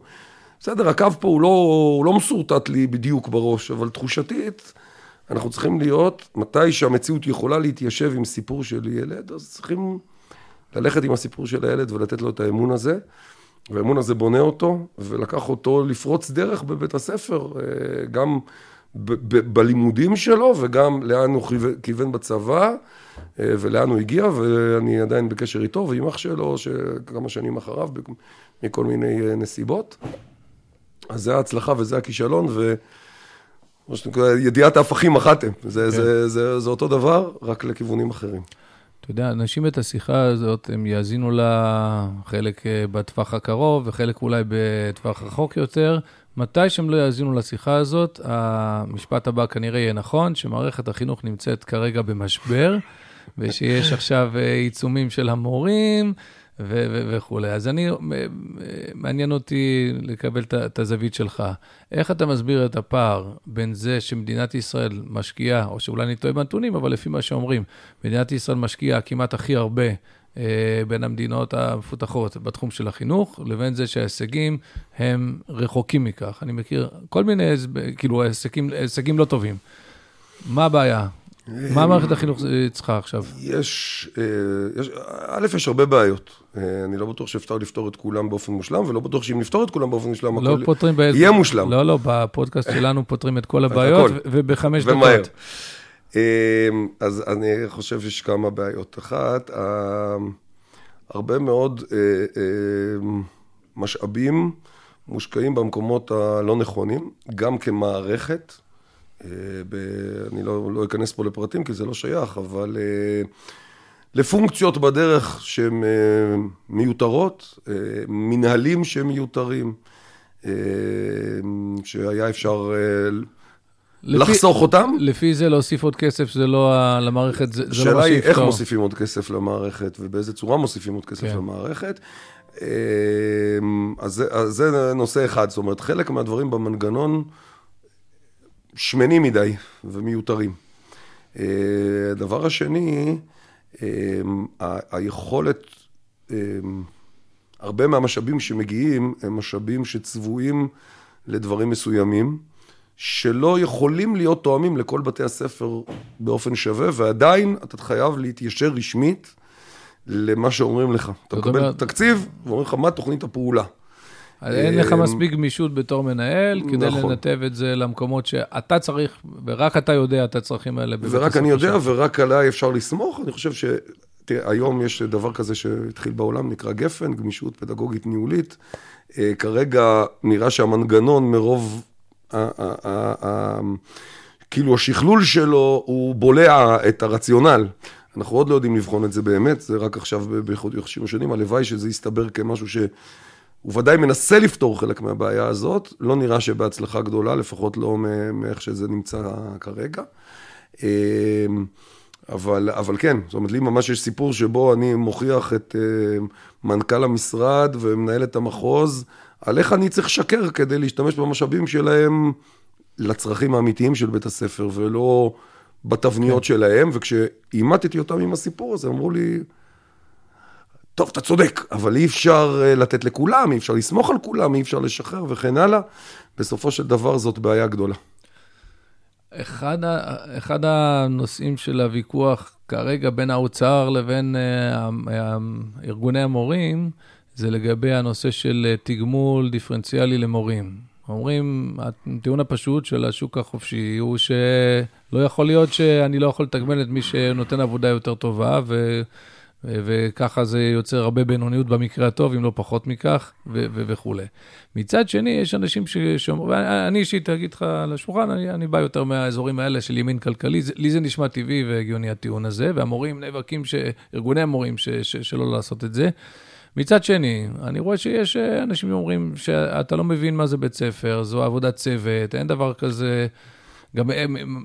בסדר, הקו פה הוא לא, הוא לא מסורטט לי בדיוק בראש, אבל תחושתית, אנחנו צריכים להיות, מתי שהמציאות יכולה להתיישב עם סיפור של ילד, אז צריכים ללכת עם הסיפור של הילד ולתת לו את האמון הזה, והאמון הזה בונה אותו, ולקח אותו לפרוץ דרך בבית הספר, גם ב- ב- בלימודים שלו, וגם לאן הוא כיוון בצבא, ולאן הוא הגיע, ואני עדיין בקשר איתו, ועם אח שלו, שכמה שנים אחריו, מכל מיני נסיבות. אז זה ההצלחה וזה הכישלון, וידיעת ההפכים אחתם. זה, כן. זה, זה, זה אותו דבר, רק לכיוונים אחרים. אתה יודע, אנשים את השיחה הזאת, הם יאזינו לה חלק בטווח הקרוב, וחלק אולי בטווח רחוק יותר. מתי שהם לא יאזינו לשיחה הזאת, המשפט הבא כנראה יהיה נכון, שמערכת החינוך נמצאת כרגע במשבר, ושיש עכשיו עיצומים של המורים, ו- ו- וכו'. אז אני, מעניין אותי לקבל את הזווית שלך. איך אתה מסביר את הפער בין זה שמדינת ישראל משקיעה, או שאולי אני טועה בנתונים, אבל לפי מה שאומרים, מדינת ישראל משקיעה כמעט הכי הרבה אה, בין המדינות המפותחות בתחום של החינוך, לבין זה שההישגים הם רחוקים מכך. אני מכיר כל מיני, כאילו, הישגים, הישגים לא טובים. מה הבעיה? מה מערכת החינוך צריכה עכשיו? יש, א', יש הרבה בעיות. אני לא בטוח שאפשר לפתור את כולם באופן מושלם, ולא בטוח שאם נפתור את כולם באופן מושלם, הכל יהיה מושלם. לא, לא, בפודקאסט שלנו פותרים את כל הבעיות, ובחמש דקות. אז אני חושב שיש כמה בעיות. אחת, הרבה מאוד משאבים מושקעים במקומות הלא נכונים, גם כמערכת, ב... אני לא, לא אכנס פה לפרטים, כי זה לא שייך, אבל uh, לפונקציות בדרך שהן uh, מיותרות, uh, מנהלים שהם מיותרים, uh, שהיה אפשר uh, לפי, לחסוך אותם. לפי זה להוסיף עוד כסף, זה לא ה... למערכת, זה, זה לא מה שיפתור. שאלה היא איך מוסיפים עוד כסף למערכת, ובאיזה צורה מוסיפים עוד כסף כן. למערכת. Uh, אז, אז זה נושא אחד, זאת אומרת, חלק מהדברים במנגנון, שמנים מדי ומיותרים. הדבר השני, היכולת, הרבה מהמשאבים שמגיעים, הם משאבים שצבועים לדברים מסוימים, שלא יכולים להיות תואמים לכל בתי הספר באופן שווה, ועדיין אתה חייב להתיישר רשמית למה שאומרים לך. אתה מקבל תקציב ואומרים לך מה תוכנית הפעולה. אין לך מספיק גמישות בתור מנהל, כדי לנתב את זה למקומות שאתה צריך, ורק אתה יודע את הצרכים האלה. ורק אני יודע, ורק עליי אפשר לסמוך. אני חושב שהיום יש דבר כזה שהתחיל בעולם, נקרא גפן, גמישות פדגוגית ניהולית. כרגע נראה שהמנגנון מרוב, כאילו השכלול שלו, הוא בולע את הרציונל. אנחנו עוד לא יודעים לבחון את זה באמת, זה רק עכשיו בחודשים השונים, הלוואי שזה יסתבר כמשהו ש... הוא ודאי מנסה לפתור חלק מהבעיה הזאת, לא נראה שבהצלחה גדולה, לפחות לא מאיך שזה נמצא כרגע. אבל, אבל כן, זאת אומרת, לי ממש יש סיפור שבו אני מוכיח את מנכ"ל המשרד ומנהל את המחוז, על איך אני צריך שקר כדי להשתמש במשאבים שלהם לצרכים האמיתיים של בית הספר, ולא בתבניות שלהם, וכשאימתתי אותם עם הסיפור הזה, אמרו לי, טוב, אתה צודק, אבל אי אפשר לתת לכולם, אי אפשר לסמוך על כולם, אי אפשר לשחרר וכן הלאה. בסופו של דבר זאת בעיה גדולה. אחד, אחד הנושאים של הוויכוח כרגע בין האוצר לבין ארגוני המורים, זה לגבי הנושא של תגמול דיפרנציאלי למורים. אומרים, הטיעון הפשוט של השוק החופשי הוא שלא יכול להיות שאני לא יכול לתגמל את מי שנותן עבודה יותר טובה, ו... וככה זה יוצר הרבה בינוניות במקרה הטוב, אם לא פחות מכך, ו- ו- וכו'. מצד שני, יש אנשים ש- שאומרים, אני אישית אגיד לך על השולחן, אני, אני בא יותר מהאזורים האלה של ימין כלכלי, זה, לי זה נשמע טבעי והגיוני הטיעון הזה, והמורים נאבקים, ש- ארגוני המורים ש- ש- שלא לעשות את זה. מצד שני, אני רואה שיש אנשים שאומרים שאתה לא מבין מה זה בית ספר, זו עבודת צוות, אין דבר כזה... גם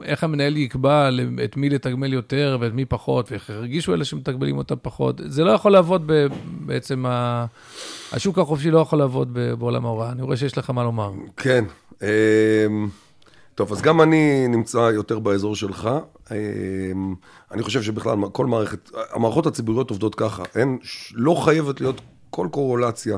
איך המנהל יקבע את מי לתגמל יותר ואת מי פחות, ואיך הרגישו אלה שמתגמלים אותם פחות. זה לא יכול לעבוד בעצם, השוק החופשי לא יכול לעבוד בעולם ההוראה. אני רואה שיש לך מה לומר. כן. טוב, אז גם אני נמצא יותר באזור שלך. אני חושב שבכלל כל מערכת, המערכות הציבוריות עובדות ככה. אין, לא חייבת להיות כל קורולציה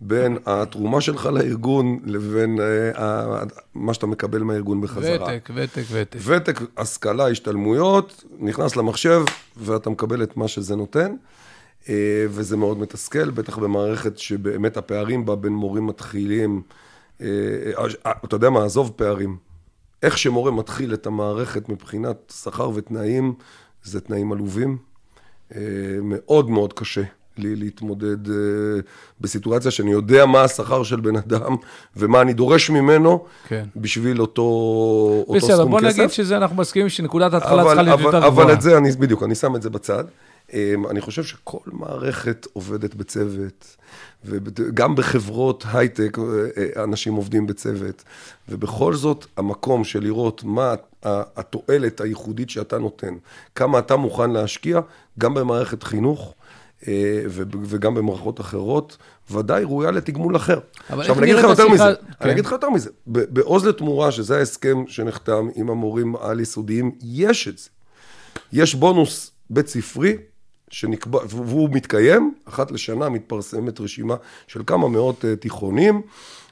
בין התרומה שלך לארגון לבין אה, מה שאתה מקבל מהארגון בחזרה. ותק, ותק, ותק. ותק, השכלה, השתלמויות, נכנס למחשב ואתה מקבל את מה שזה נותן, אה, וזה מאוד מתסכל, בטח במערכת שבאמת הפערים בה בין מורים מתחילים, אה, אה, אתה יודע מה, עזוב פערים, איך שמורה מתחיל את המערכת מבחינת שכר ותנאים, זה תנאים עלובים, אה, מאוד מאוד קשה. לי להתמודד uh, בסיטואציה שאני יודע מה השכר של בן אדם, ומה אני דורש ממנו, כן. בשביל אותו, אותו סכום כסף. בסדר, בוא נגיד שזה אנחנו מסכימים שנקודת התחלה צריכה להיות יותר גבוהה. אבל את זה, אני, בדיוק, אני שם את זה בצד. Um, אני חושב שכל מערכת עובדת בצוות, וגם בחברות הייטק אנשים עובדים בצוות, ובכל זאת המקום של לראות מה התועלת הייחודית שאתה נותן, כמה אתה מוכן להשקיע, גם במערכת חינוך, וגם במערכות אחרות, ודאי ראויה לתגמול אחר. עכשיו, אני אגיד לך יותר מזה, אני אגיד לך יותר מזה, בעוז לתמורה, שזה ההסכם שנחתם עם המורים העל-יסודיים, יש את זה. יש בונוס בית ספרי, שנקבע, והוא מתקיים, אחת לשנה מתפרסמת רשימה של כמה מאות תיכונים,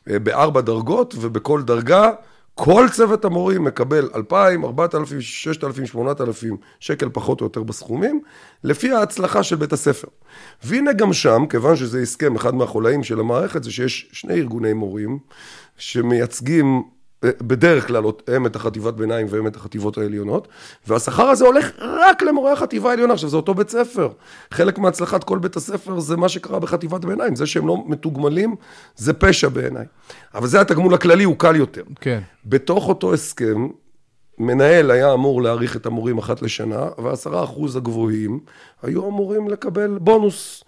בארבע דרגות, ובכל דרגה, כל צוות המורים מקבל אלפיים, ארבעת אלפים, ששת אלפים, שמונת אלפים שקל פחות או יותר בסכומים, לפי ההצלחה של בית הספר. והנה גם שם, כיוון שזה הסכם, אחד מהחולאים של המערכת, זה שיש שני ארגוני מורים שמייצגים בדרך כלל הם את החטיבת ביניים והם את החטיבות העליונות, והשכר הזה הולך רק למורי החטיבה העליונה. עכשיו, זה אותו בית ספר. חלק מהצלחת כל בית הספר זה מה שקרה בחטיבת ביניים. זה שהם לא מתוגמלים, זה פשע בעיניי. אבל זה התגמול הכללי, הוא קל יותר. כן. בתוך אותו הסכם, מנהל היה אמור להעריך את המורים אחת לשנה, והעשרה אחוז הגבוהים היו אמורים לקבל בונוס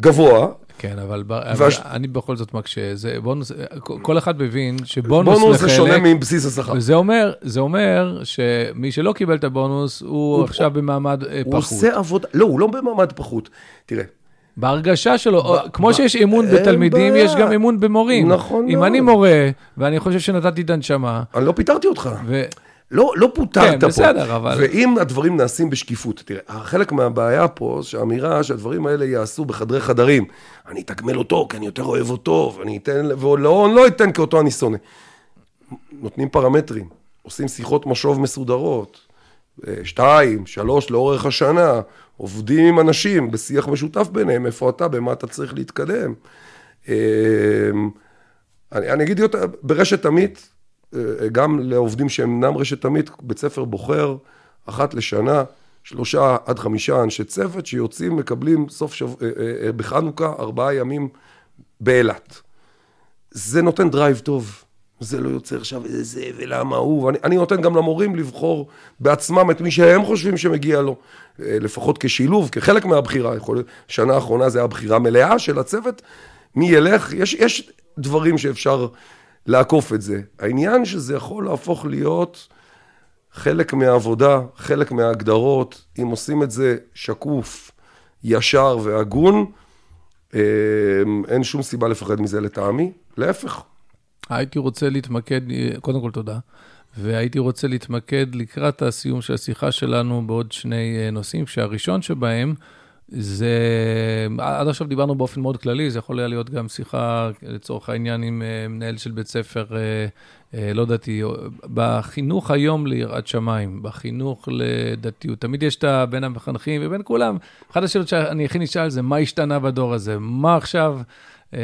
גבוה, כן, אבל אני בכל זאת מקשה, כל אחד מבין שבונוס לחלק... בונוס זה שונה מבסיס השכר. זה אומר שמי שלא קיבל את הבונוס, הוא עכשיו במעמד פחות. הוא עושה עבודה, לא, הוא לא במעמד פחות. תראה. בהרגשה שלו, כמו שיש אמון בתלמידים, יש גם אמון במורים. נכון. אם אני מורה, ואני חושב שנתתי את הנשמה... אני לא פיטרתי אותך. לא, לא פותרת פה. בסדר, אבל... ואם הדברים נעשים בשקיפות, תראה, חלק מהבעיה פה, שהאמירה שהדברים האלה יעשו בחדרי חדרים, אני אתגמל אותו, כי אני יותר אוהב אותו, ואני אתן, ולא, אני לא אתן כי אותו אני שונא. נותנים פרמטרים, עושים שיחות משוב מסודרות, שתיים, שלוש, לאורך השנה, עובדים עם אנשים, בשיח משותף ביניהם, איפה אתה, במה אתה צריך להתקדם. אני, אני אגיד יותר, ברשת עמית, גם לעובדים שהם נם רשת תמיד, בית ספר בוחר, אחת לשנה, שלושה עד חמישה אנשי צוות, שיוצאים, מקבלים סוף שבוע, בחנוכה, ארבעה ימים באילת. זה נותן דרייב טוב. זה לא יוצר עכשיו, זה ולמה הוא. אני, אני נותן גם למורים לבחור בעצמם את מי שהם חושבים שמגיע לו, לפחות כשילוב, כחלק מהבחירה. יכול, שנה האחרונה זה הבחירה מלאה של הצוות. מי ילך? יש, יש דברים שאפשר... לעקוף את זה. העניין שזה יכול להפוך להיות חלק מהעבודה, חלק מההגדרות, אם עושים את זה שקוף, ישר והגון, אין שום סיבה לפחד מזה לטעמי, להפך. הייתי רוצה להתמקד, קודם כל תודה, והייתי רוצה להתמקד לקראת הסיום של השיחה שלנו בעוד שני נושאים, שהראשון שבהם, זה, עד עכשיו דיברנו באופן מאוד כללי, זה יכול היה להיות גם שיחה לצורך העניין עם מנהל של בית ספר, לא דתי, בחינוך היום ליראת שמיים, בחינוך לדתיות, תמיד יש את בין המחנכים ובין כולם, אחת השאלות שאני הכי נשאל זה, מה השתנה בדור הזה? מה עכשיו, עם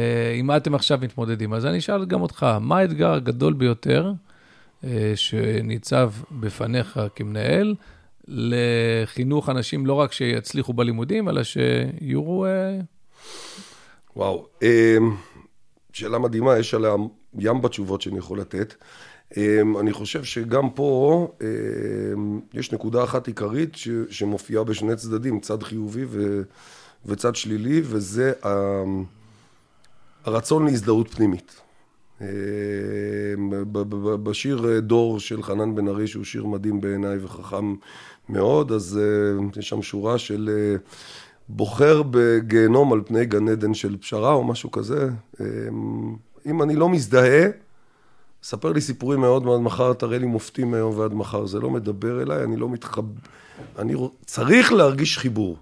מה אתם עכשיו מתמודדים? אז אני אשאל גם אותך, מה האתגר הגדול ביותר שניצב בפניך כמנהל, לחינוך אנשים לא רק שיצליחו בלימודים, אלא שיורו... וואו, שאלה מדהימה, יש עליה ים בתשובות שאני יכול לתת. אני חושב שגם פה יש נקודה אחת עיקרית שמופיעה בשני צדדים, צד חיובי וצד שלילי, וזה הרצון להזדהות פנימית. בשיר דור של חנן בן ארי, שהוא שיר מדהים בעיניי וחכם מאוד, אז יש שם שורה של בוחר בגיהנום על פני גן עדן של פשרה או משהו כזה. אם אני לא מזדהה, ספר לי סיפורים מאוד, עד מחר תראה לי מופתים מהיום ועד מחר, זה לא מדבר אליי, אני לא מתחבר, אני צריך להרגיש חיבור.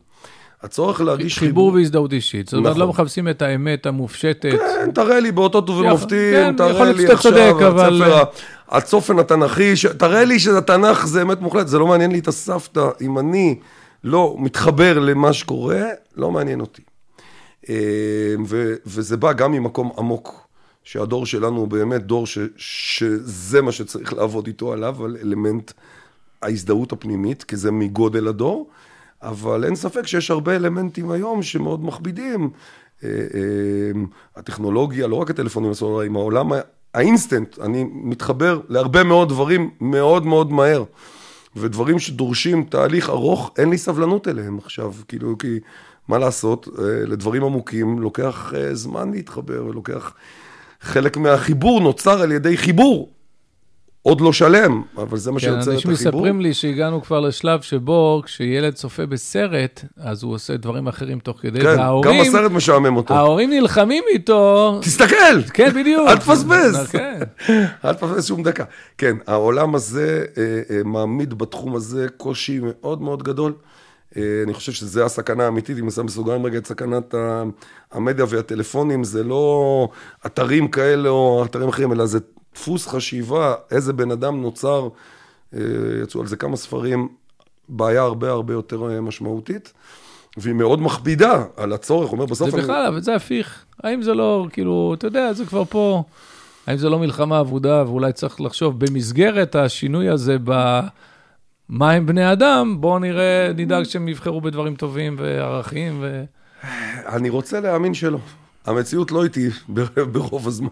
הצורך להרגיש חיבור והזדהות אישית. זאת אומרת, לא מחפשים את האמת המופשטת. כן, תראה לי באותו טוב ומופתים, תראה לי עכשיו, הצופן התנ"כי, תראה לי שהתנ"ך זה אמת מוחלט, זה לא מעניין לי את הסבתא, אם אני לא מתחבר למה שקורה, לא מעניין אותי. וזה בא גם ממקום עמוק, שהדור שלנו הוא באמת דור שזה מה שצריך לעבוד איתו עליו, על אלמנט ההזדהות הפנימית, כי זה מגודל הדור, אבל אין ספק שיש הרבה אלמנטים היום שמאוד מכבידים. הטכנולוגיה, לא רק הטלפונים, עם העולם האינסטנט, אני מתחבר להרבה מאוד דברים מאוד מאוד מהר, ודברים שדורשים תהליך ארוך, אין לי סבלנות אליהם עכשיו, כאילו, כי מה לעשות, לדברים עמוקים לוקח זמן להתחבר, ולוקח חלק מהחיבור נוצר על ידי חיבור, עוד לא שלם, אבל זה מה שיוצא את החיבור. מספרים לי שהגענו כבר לשלב שבו, כשילד צופה בסרט, אז הוא עושה דברים אחרים תוך כדי. כן, גם הסרט משעמם אותו. ההורים נלחמים איתו. תסתכל! כן, בדיוק. אל תפספס. אל תפספס שום דקה. כן, העולם הזה מעמיד בתחום הזה קושי מאוד מאוד גדול. אני חושב שזה הסכנה האמיתית, אם נסע בסוגריים רגע את סכנת המדיה והטלפונים, זה לא אתרים כאלה או אתרים אחרים, אלא זה דפוס חשיבה, איזה בן אדם נוצר, יצאו על זה כמה ספרים, בעיה הרבה הרבה יותר משמעותית, והיא מאוד מכבידה על הצורך, אומר בסוף... זה אני... בכלל, אבל זה הפיך, האם זה לא, כאילו, אתה יודע, זה כבר פה, האם זה לא מלחמה עבודה, ואולי צריך לחשוב, במסגרת השינוי הזה ב... מה עם בני אדם? בואו נראה, נדאג שהם יבחרו בדברים טובים וערכים ו... אני רוצה להאמין שלא. המציאות לא איתי ברוב הזמן,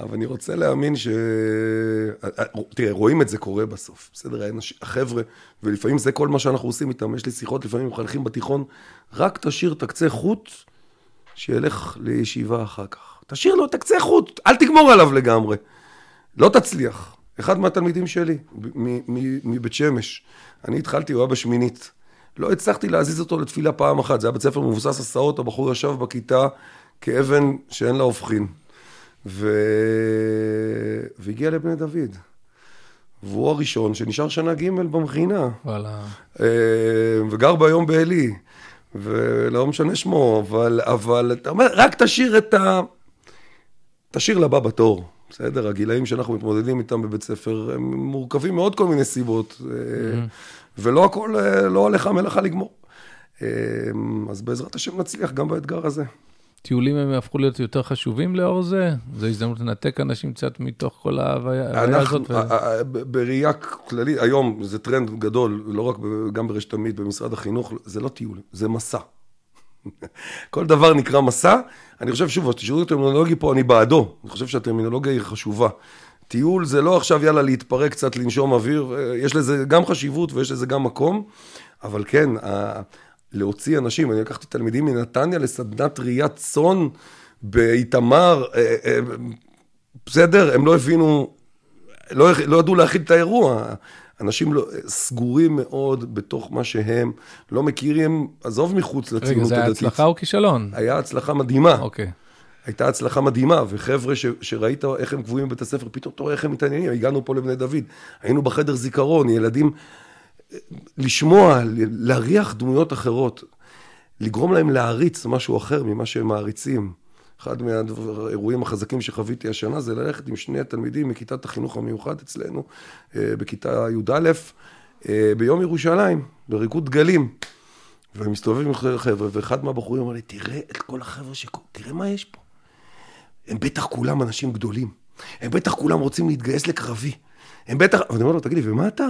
אבל אני רוצה להאמין ש... תראה, רואים את זה קורה בסוף. בסדר, החבר'ה, ולפעמים זה כל מה שאנחנו עושים איתם. יש לי שיחות, לפעמים מחנכים בתיכון, רק תשאיר תקצה חוט שילך לישיבה אחר כך. תשאיר לו תקצה חוט, אל תגמור עליו לגמרי. לא תצליח. אחד מהתלמידים שלי, מבית שמש, אני התחלתי, הוא היה בשמינית, לא הצלחתי להזיז אותו לתפילה פעם אחת, זה היה בית ספר מבוסס הסעות, הבחור ישב בכיתה כאבן שאין לה הופכין, והגיע לבני דוד, והוא הראשון שנשאר שנה ג' במכינה, וגר ביום בעלי, ולא משנה שמו, אבל רק תשאיר את ה... תשאיר לבא בתור. בסדר, הגילאים שאנחנו מתמודדים איתם בבית ספר, הם מורכבים מאוד כל מיני סיבות, ולא הכל, לא עליך מלאכה לגמור. אז בעזרת השם נצליח גם באתגר הזה. טיולים הם הפכו להיות יותר חשובים לאור זה? זו הזדמנות לנתק אנשים קצת מתוך כל ההוויה הזאת? בראייה כללית, היום זה טרנד גדול, לא רק גם ברשת אמית, במשרד החינוך, זה לא טיול, זה מסע. כל דבר נקרא מסע. אני חושב שוב, תשאירו את הטרמינולוגיה פה, אני בעדו. אני חושב שהטרמינולוגיה היא חשובה. טיול זה לא עכשיו יאללה להתפרק קצת, לנשום אוויר. יש לזה גם חשיבות ויש לזה גם מקום. אבל כן, להוציא אנשים, אני לקחתי תלמידים מנתניה לסדנת ראיית צאן באיתמר. בסדר, הם לא הבינו, לא, לא ידעו להכיל את האירוע. אנשים סגורים מאוד בתוך מה שהם לא מכירים, עזוב מחוץ לציונות הדתית. רגע, זה היה הצלחה או כישלון? היה הצלחה מדהימה. אוקיי. הייתה הצלחה מדהימה, וחבר'ה שראית איך הם קבועים בבית הספר, פתאום תראה איך הם מתעניינים, הגענו פה לבני דוד, היינו בחדר זיכרון, ילדים, לשמוע, להריח דמויות אחרות, לגרום להם להריץ משהו אחר ממה שהם מעריצים. אחד מהאירועים החזקים שחוויתי השנה, זה ללכת עם שני התלמידים מכיתת החינוך המיוחד אצלנו, בכיתה י"א, ביום ירושלים, בריקוד דגלים. והם מסתובבים עם חבר'ה, ואחד מהבחורים אמר לי, תראה את כל החבר'ה שקוראים, תראה מה יש פה. הם בטח כולם אנשים גדולים. הם בטח כולם רוצים להתגייס לקרבי. הם בטח... ואני אומר לו, תגיד לי, ומה אתה?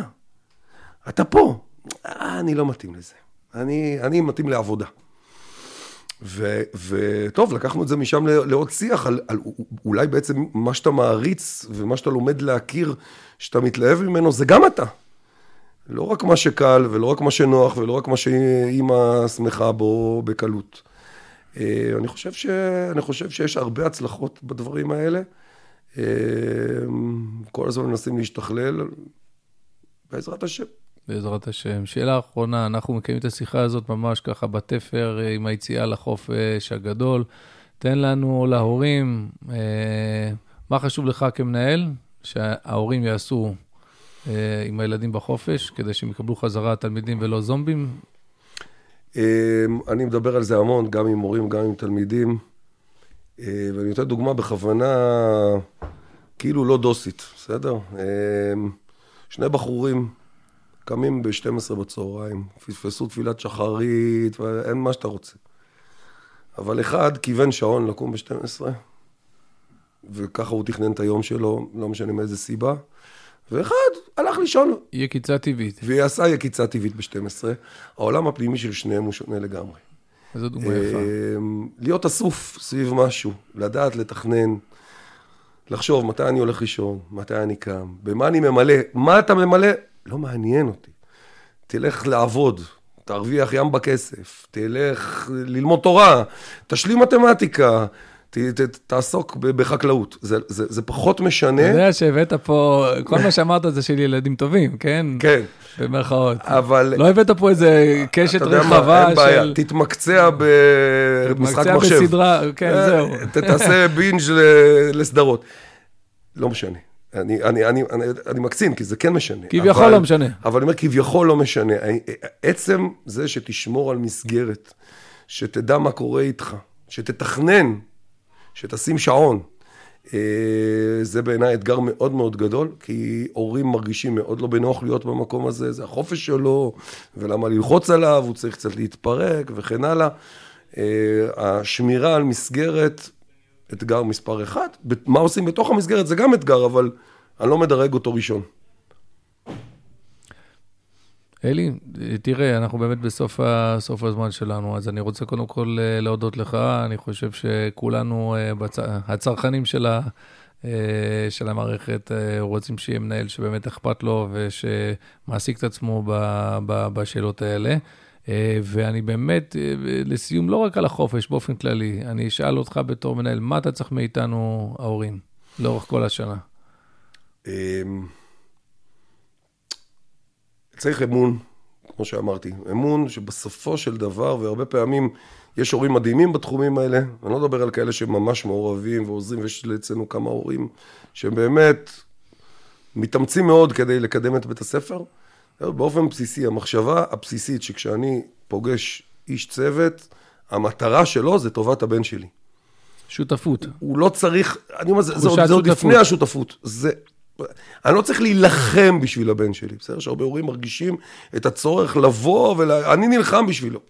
אתה פה. אני לא מתאים לזה. אני, אני מתאים לעבודה. וטוב, לקחנו את זה משם לעוד שיח, על, על, אולי בעצם מה שאתה מעריץ ומה שאתה לומד להכיר, שאתה מתלהב ממנו, זה גם אתה. לא רק מה שקל ולא רק מה שנוח ולא רק מה שאימא שמחה בו בקלות. אני חושב ש... אני חושב שיש הרבה הצלחות בדברים האלה. כל הזמן מנסים להשתכלל בעזרת השם. בעזרת השם. שאלה האחרונה, אנחנו מקיימים את השיחה הזאת ממש ככה בתפר עם היציאה לחופש הגדול. תן לנו להורים, מה חשוב לך כמנהל? שההורים יעשו עם הילדים בחופש, כדי שהם יקבלו חזרה תלמידים ולא זומבים? אני מדבר על זה המון, גם עם מורים, גם עם תלמידים. ואני נותן דוגמה בכוונה כאילו לא דוסית, בסדר? שני בחורים קמים ב-שתים עשרה בצהריים, פספסו תפילת שחרית, ואין מה שאתה רוצה. אבל אחד כיוון שעון לקום ב-שתים עשרה, וככה הוא תכנן את היום שלו, לא משנה מאיזה סיבה. ואחד הלך לישון. יקיצה טבעית. והיא עשה יקיצה טבעית ב-שתים עשרה. העולם הפנימי של שניהם הוא שונה לגמרי. זו דוגמה יפה. להיות אסוף סביב משהו, לדעת, לתכנן, לחשוב מתי אני הולך לישון, מתי אני קם, במה אני ממלא, מה אתה ממלא, לא מעניין אותי. תלך לעבוד, תרוויח ים בכסף, תלך ללמוד תורה, תשלים מתמטיקה, תעסוק בחקלאות, זה, זה, זה פחות משנה. אתה יודע שהבאת פה, כל מה שאמרת זה של ילדים טובים, כן? כן. במרכאות. אבל... לא הבאת פה איזה קשת רחבה של... בעיה. תתמקצע במשחק מחשב. תתמקצע בסדרה, כן, זהו. תעשה בינג' לסדרות. לא משנה. אני, אני, אני, אני, אני מקצין, כי זה כן משנה. כביכול אבל, לא משנה. אבל אני אומר, כביכול לא משנה. עצם זה שתשמור על מסגרת, שתדע מה קורה איתך, שתתכנן, שתשים שעון, זה בעיניי אתגר מאוד מאוד גדול, כי הורים מרגישים מאוד לא בנוח להיות במקום הזה, זה החופש שלו, ולמה ללחוץ עליו, הוא צריך קצת להתפרק וכן הלאה. השמירה על מסגרת, אתגר מספר אחד, מה עושים בתוך המסגרת זה גם אתגר, אבל אני לא מדרג אותו ראשון. אלי, תראה, אנחנו באמת בסוף הזמן שלנו, אז אני רוצה קודם כל להודות לך, אני חושב שכולנו הצרכנים של המערכת רוצים שיהיה מנהל שבאמת אכפת לו ושמעסיק את עצמו בשאלות האלה, ואני באמת, לסיום, לא רק על החופש באופן כללי, אני אשאל אותך בתור מנהל, מה אתה צריך מאיתנו ההורים לאורך כל השנה? צריך אמון, כמו שאמרתי, אמון שבסופו של דבר, והרבה פעמים יש הורים מדהימים בתחומים האלה, אני לא מדבר על כאלה שממש מעורבים ועוזרים, ויש אצלנו כמה הורים שהם באמת מתאמצים מאוד כדי לקדם את בית הספר. באופן בסיסי, המחשבה הבסיסית שכשאני פוגש איש צוות, המטרה שלו זה טובת הבן שלי. שותפות. הוא לא צריך, אני אומר, זה, זה, עוד, זה עוד לפני השותפות, זה... אני לא צריך להילחם בשביל הבן שלי, בסדר? שהרבה הורים מרגישים את הצורך לבוא ולה... אני נלחם בשבילו.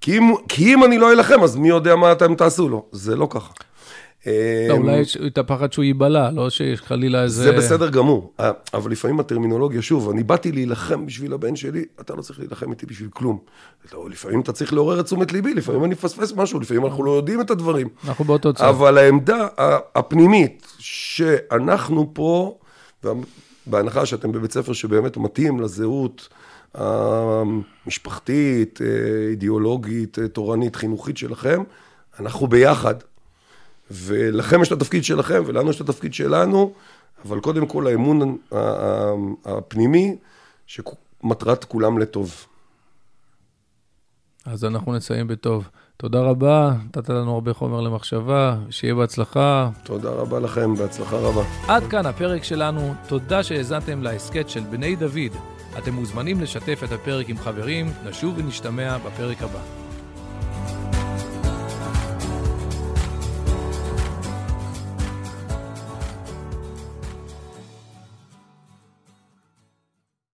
כי אם, כי אם אני לא אלחם, אז מי יודע מה אתם תעשו לו? זה לא ככה. לא, אולי את הפחד שהוא ייבלה, לא שחלילה איזה... זה בסדר גמור, אבל לפעמים הטרמינולוגיה, שוב, אני באתי להילחם בשביל הבן שלי, אתה לא צריך להילחם איתי בשביל כלום. לפעמים אתה צריך לעורר את תשומת ליבי, לפעמים אני פספס משהו, לפעמים אנחנו לא יודעים את הדברים. אנחנו באותו צד. אבל העמדה הפנימית שאנחנו פה, בהנחה שאתם בבית ספר שבאמת מתאים לזהות המשפחתית, אידיאולוגית, תורנית, חינוכית שלכם, אנחנו ביחד. ולכם יש את התפקיד שלכם, ולנו יש את התפקיד שלנו, אבל קודם כל האמון הפנימי, שמטרת כולם לטוב. אז אנחנו נסיים בטוב. תודה רבה, נתת לנו הרבה חומר למחשבה, שיהיה בהצלחה. תודה רבה לכם, בהצלחה רבה. עד כאן הפרק שלנו, תודה שהזנתם להסקט של בני דוד. אתם מוזמנים לשתף את הפרק עם חברים, נשוב ונשתמע בפרק הבא.